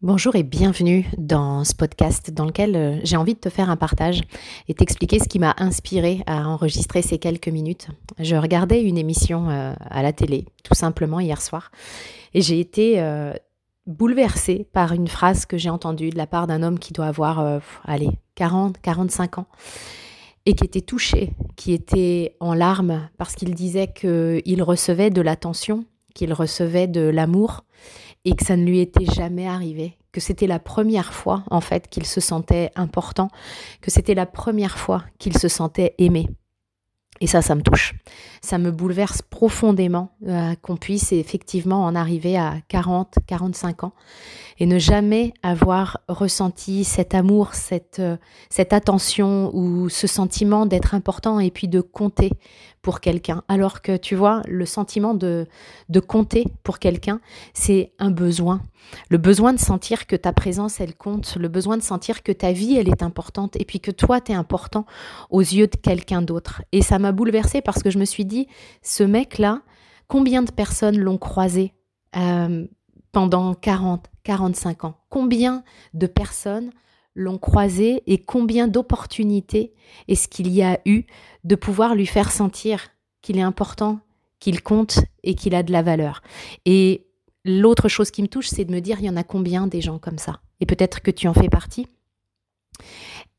Bonjour et bienvenue dans ce podcast dans lequel j'ai envie de te faire un partage et t'expliquer ce qui m'a inspirée à enregistrer ces quelques minutes. Je regardais une émission à la télé, tout simplement, hier soir, et j'ai été bouleversée par une phrase que j'ai entendue de la part d'un homme qui doit avoir 40-45 ans et qui était touché, qui était en larmes parce qu'il disait qu'il recevait de l'attention, qu'il recevait de l'amour, et que ça ne lui était jamais arrivé, que c'était la première fois en fait qu'il se sentait important, que c'était la première fois qu'il se sentait aimé. Et ça me touche, ça me bouleverse profondément qu'on puisse effectivement en arriver à 40, 45 ans et ne jamais avoir ressenti cet amour, cette attention ou ce sentiment d'être important et puis de compter pour quelqu'un. Alors que tu vois, le sentiment de compter pour quelqu'un, c'est un besoin. Le besoin de sentir que ta présence, elle compte, le besoin de sentir que ta vie, elle est importante et puis que toi, t'es important aux yeux de quelqu'un d'autre. Et ça m'a bouleversée parce que je me suis dit, ce mec-là, combien de personnes l'ont croisé pendant 40, 45 ans? Combien de personnes l'ont croisé et combien d'opportunités est-ce qu'il y a eu de pouvoir lui faire sentir qu'il est important, qu'il compte et qu'il a de la valeur? Et l'autre chose qui me touche, c'est de me dire, il y en a combien des gens comme ça? Et peut-être que tu en fais partie.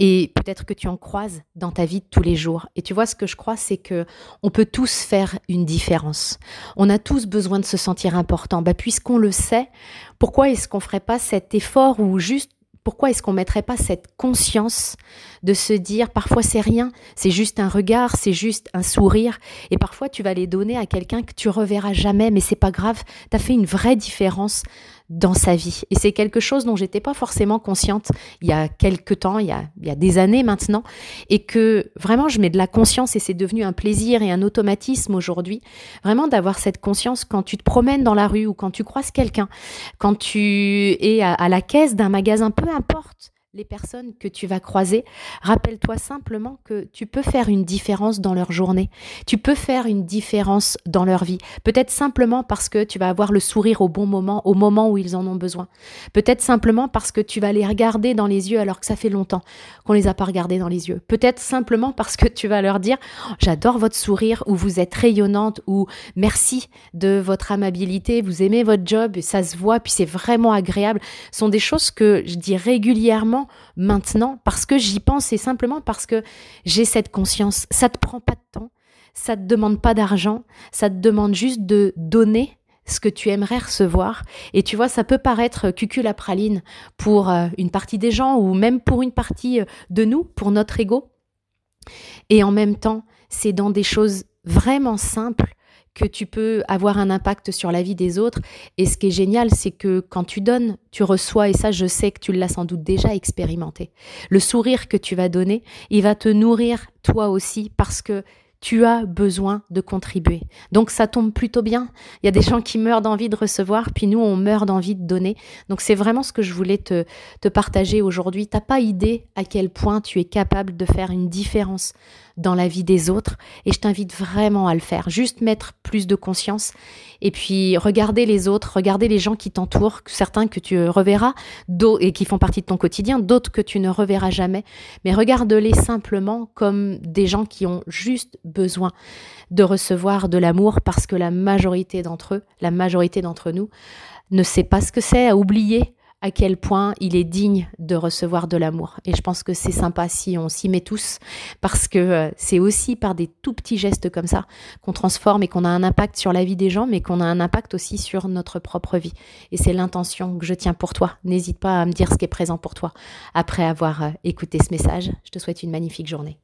Et peut-être que tu en croises dans ta vie de tous les jours. Et tu vois, ce que je crois, c'est qu'on peut tous faire une différence. On a tous besoin de se sentir important. Puisqu'on le sait, pourquoi est-ce qu'on ne ferait pas cet effort ou juste pourquoi est-ce qu'on ne mettrait pas cette conscience de se dire, parfois c'est rien, c'est juste un regard, c'est juste un sourire, et parfois tu vas les donner à quelqu'un que tu reverras jamais, mais c'est pas grave, tu as fait une vraie différence dans sa vie. Et c'est quelque chose dont j'étais pas forcément consciente il y a quelques temps, il y a des années maintenant, et que vraiment je mets de la conscience, et c'est devenu un plaisir et un automatisme aujourd'hui, vraiment d'avoir cette conscience quand tu te promènes dans la rue ou quand tu croises quelqu'un, quand tu es à la caisse d'un magasin, peu importe les personnes que tu vas croiser, rappelle-toi simplement que tu peux faire une différence dans leur journée, tu peux faire une différence dans leur vie, peut-être simplement parce que tu vas avoir le sourire au bon moment, au moment où ils en ont besoin, peut-être simplement parce que tu vas les regarder dans les yeux alors que ça fait longtemps qu'on les a pas regardés dans les yeux, peut-être simplement parce que tu vas leur dire « j'adore votre sourire » ou « vous êtes rayonnante » ou « merci de votre amabilité, vous aimez votre job, ça se voit, puis c'est vraiment agréable ». Ce sont des choses que je dis régulièrement maintenant parce que j'y pense et simplement parce que j'ai cette conscience. Ça te prend pas de temps, ça te demande pas d'argent, ça te demande juste de donner ce que tu aimerais recevoir. Et tu vois, ça peut paraître cucul à praline pour une partie des gens ou même pour une partie de nous, pour notre ego. Et en même temps, c'est dans des choses vraiment simples que tu peux avoir un impact sur la vie des autres. Et ce qui est génial, c'est que quand tu donnes, tu reçois, et ça, je sais que tu l'as sans doute déjà expérimenté. Le sourire que tu vas donner, il va te nourrir toi aussi parce que tu as besoin de contribuer. Donc, ça tombe plutôt bien. Il y a des gens qui meurent d'envie de recevoir, puis nous, on meurt d'envie de donner. Donc, c'est vraiment ce que je voulais te partager aujourd'hui. Tu n'as pas idée à quel point tu es capable de faire une différence dans la vie des autres. Et je t'invite vraiment à le faire. Juste mettre plus de conscience et puis regarder les autres, regarder les gens qui t'entourent, certains que tu reverras et qui font partie de ton quotidien, d'autres que tu ne reverras jamais. Mais regarde-les simplement comme des gens qui ont juste besoin de recevoir de l'amour parce que la majorité d'entre eux, la majorité d'entre nous ne sait pas ce que c'est, a oublié à quel point il est digne de recevoir de l'amour. Et je pense que c'est sympa si on s'y met tous, parce que c'est aussi par des tout petits gestes comme ça qu'on transforme et qu'on a un impact sur la vie des gens, mais qu'on a un impact aussi sur notre propre vie. Et c'est l'intention que je tiens pour toi. N'hésite pas à me dire ce qui est présent pour toi après avoir écouté ce message. Je te souhaite une magnifique journée.